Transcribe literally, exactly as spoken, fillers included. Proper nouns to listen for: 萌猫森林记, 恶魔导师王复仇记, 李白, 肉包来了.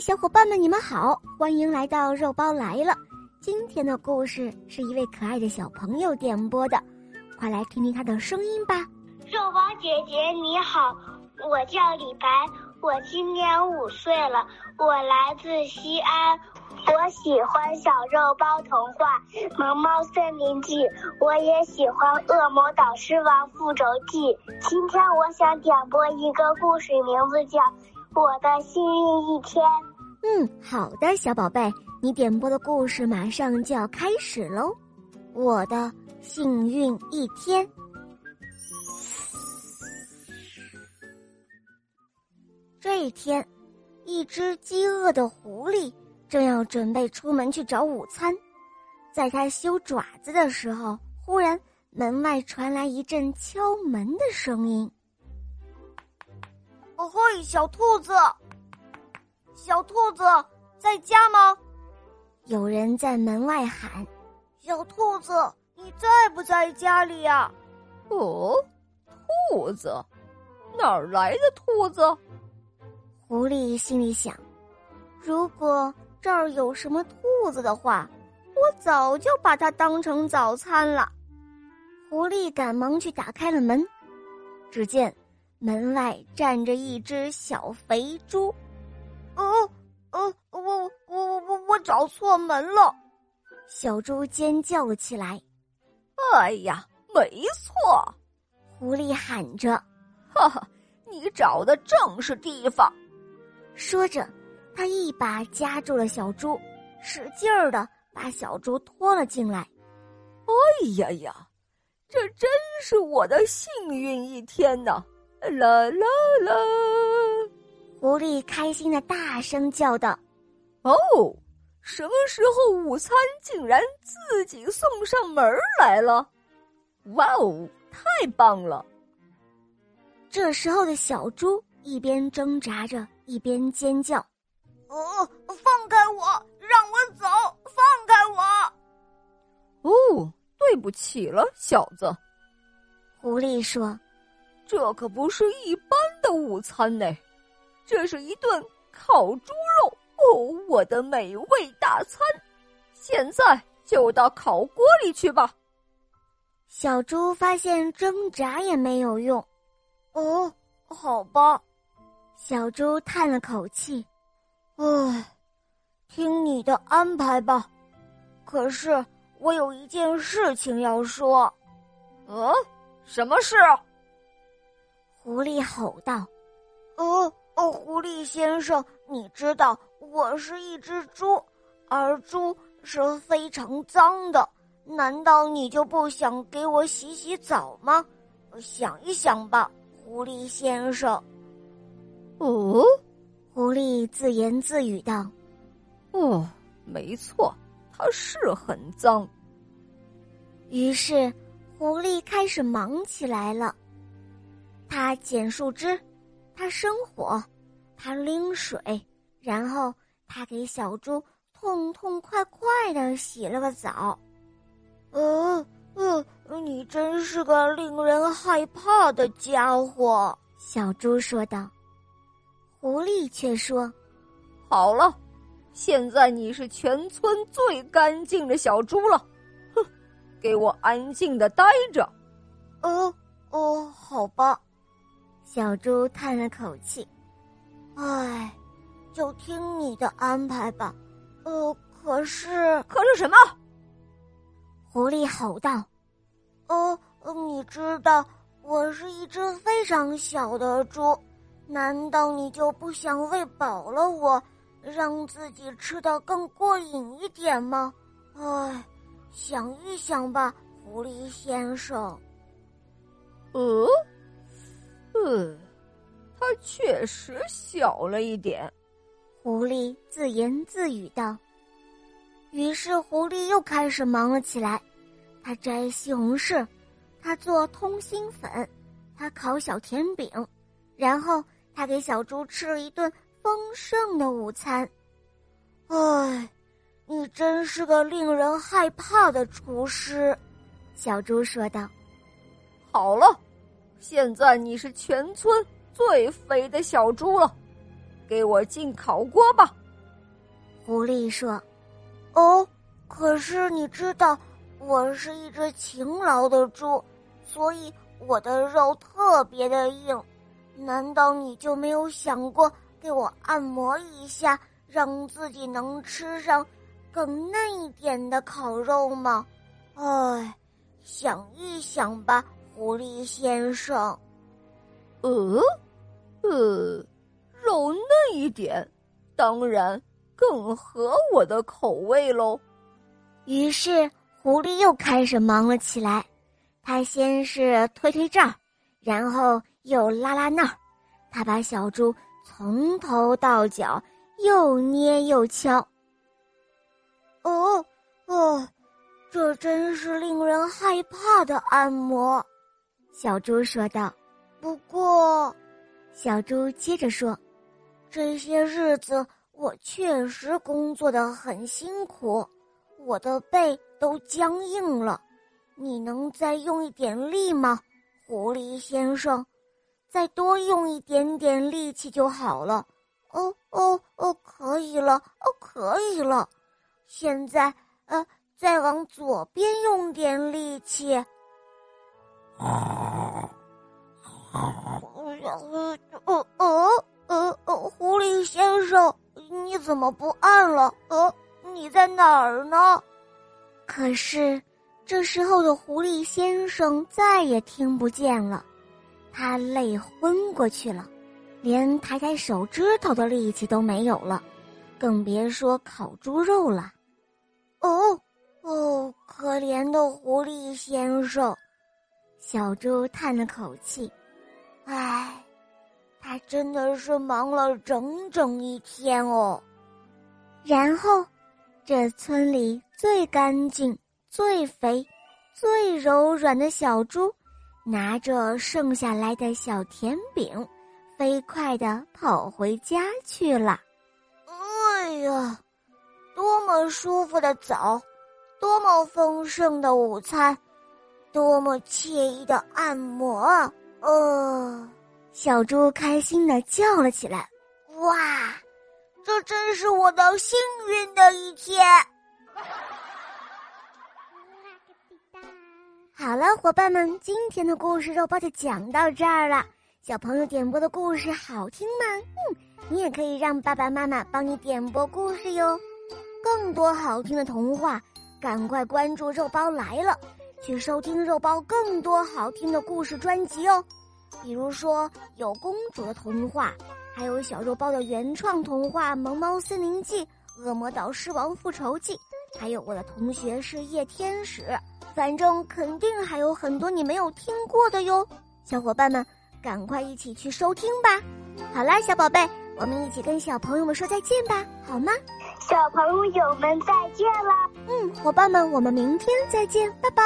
小伙伴们，你们好，欢迎来到肉包来了。今天的故事是一位可爱的小朋友点播的，快来听听他的声音吧。肉包姐姐你好，我叫李白，我今年五岁了，我来自西安，我喜欢小肉包童话《萌猫森林记》，我也喜欢《恶魔导师王复仇记》。今天我想点播一个故事，名字叫《我的幸运一天》。嗯，好的，小宝贝，你点播的故事马上就要开始喽。我的幸运一天。这一天，一只饥饿的狐狸正要准备出门去找午餐，在他修爪子的时候，忽然门外传来一阵敲门的声音。哦嘿，小兔子，小兔子在家吗？有人在门外喊。小兔子，你在不在家里呀？哦，兔子，哪儿来的兔子？狐狸心里想，如果这儿有什么兔子的话，我早就把它当成早餐了。狐狸赶忙去打开了门，只见门外站着一只小肥猪。哦哦，我我我我找错门了！小猪尖叫了起来。哎呀，没错！狐狸喊着，哈哈，你找的正是地方。说着，他一把夹住了小猪，使劲儿地把小猪拖了进来。哎呀呀，这真是我的幸运一天呢！啦啦啦！狐狸开心地大声叫道：“哦，什么时候午餐竟然自己送上门来了？哇哦，太棒了！”这时候的小猪一边挣扎着，一边尖叫。哦，放开我，让我走，放开我！哦，对不起了，小子。狐狸说，这可不是一般的午餐呢，这是一顿烤猪肉，哦，我的美味大餐，现在就到烤锅里去吧。小猪发现挣扎也没有用。哦，好吧。小猪叹了口气，唉，听你的安排吧。可是我有一件事情要说。嗯，什么事？狐狸吼道。哦哦，狐狸先生，你知道我是一只猪，而猪是非常脏的，难道你就不想给我洗洗澡吗？想一想吧，狐狸先生。哦，狐狸自言自语道：“哦，没错，它是很脏。”于是，狐狸开始忙起来了。它捡树枝，它生火，它拎水，然后它给小猪痛痛快快地洗了个澡。哦，哦，你真是个令人害怕的家伙，小猪说道。狐狸却说，好了，现在你是全村最干净的小猪了，哼，给我安静地待着。哦哦，好吧。小猪叹了口气，唉，就听你的安排吧。呃，可是可是什么？狐狸吼道。哦，你知道我是一只非常小的猪，难道你就不想喂饱了我，让自己吃得更过瘾一点吗？唉，想一想吧，狐狸先生。嗯，嗯，它确实小了一点，狐狸自言自语道。于是狐狸又开始忙了起来，它摘西红柿，它做通心粉，它烤小甜饼，然后他给小猪吃了一顿丰盛的午餐。唉，你真是个令人害怕的厨师，小猪说道。好了，现在你是全村最肥的小猪了，给我进烤锅吧。狐狸说：“哦，可是你知道，我是一只勤劳的猪，所以我的肉特别的硬。难道你就没有想过给我按摩一下，让自己能吃上更嫩一点的烤肉吗？”哎，想一想吧，狐狸先生。呃，呃，肉嫩一点，当然更合我的口味喽。于是，狐狸又开始忙了起来。他先是推推这儿，然后又拉拉那儿。他把小猪从头到脚又捏又敲。哦，哦，这真是令人害怕的按摩，小猪说道。不过，小猪接着说，这些日子我确实工作得很辛苦，我的背都僵硬了，你能再用一点力吗，狐狸先生？再多用一点点力气就好了。哦哦哦，可以了，哦可以了。现在，呃，再往左边用点力气。啊啊！呃呃呃呃呃，狐狸先生，你怎么不按了？呃，你在哪儿呢？可是，这时候的狐狸先生再也听不见了，他累昏过去了，连抬抬手指头的力气都没有了，更别说烤猪肉了。哦哦，可怜的狐狸先生，小猪叹了口气。唉，他真的是忙了整整一天哦。然后，这村里最干净、最肥、最柔软的小猪，拿着剩下来的小甜饼，飞快地跑回家去了。哎呀，多么舒服的早，多么丰盛的午餐，多么惬意的按摩啊！呃，小猪开心地叫了起来：“哇，这真是我的幸运的一天！”好了，伙伴们，今天的故事肉包就讲到这儿了。小朋友点播的故事好听吗？嗯，你也可以让爸爸妈妈帮你点播故事哟。更多好听的童话，赶快关注肉包来了，去收听肉包更多好听的故事专辑哦。比如说有公主的童话，还有小肉包的原创童话《萌猫森林记》《恶魔岛狮王复仇记》，还有我的同学是夜天使，反正肯定还有很多你没有听过的哟。小伙伴们赶快一起去收听吧。好啦，小宝贝，我们一起跟小朋友们说再见吧，好吗？小朋友们再见了。嗯，伙伴们，我们明天再见，拜拜。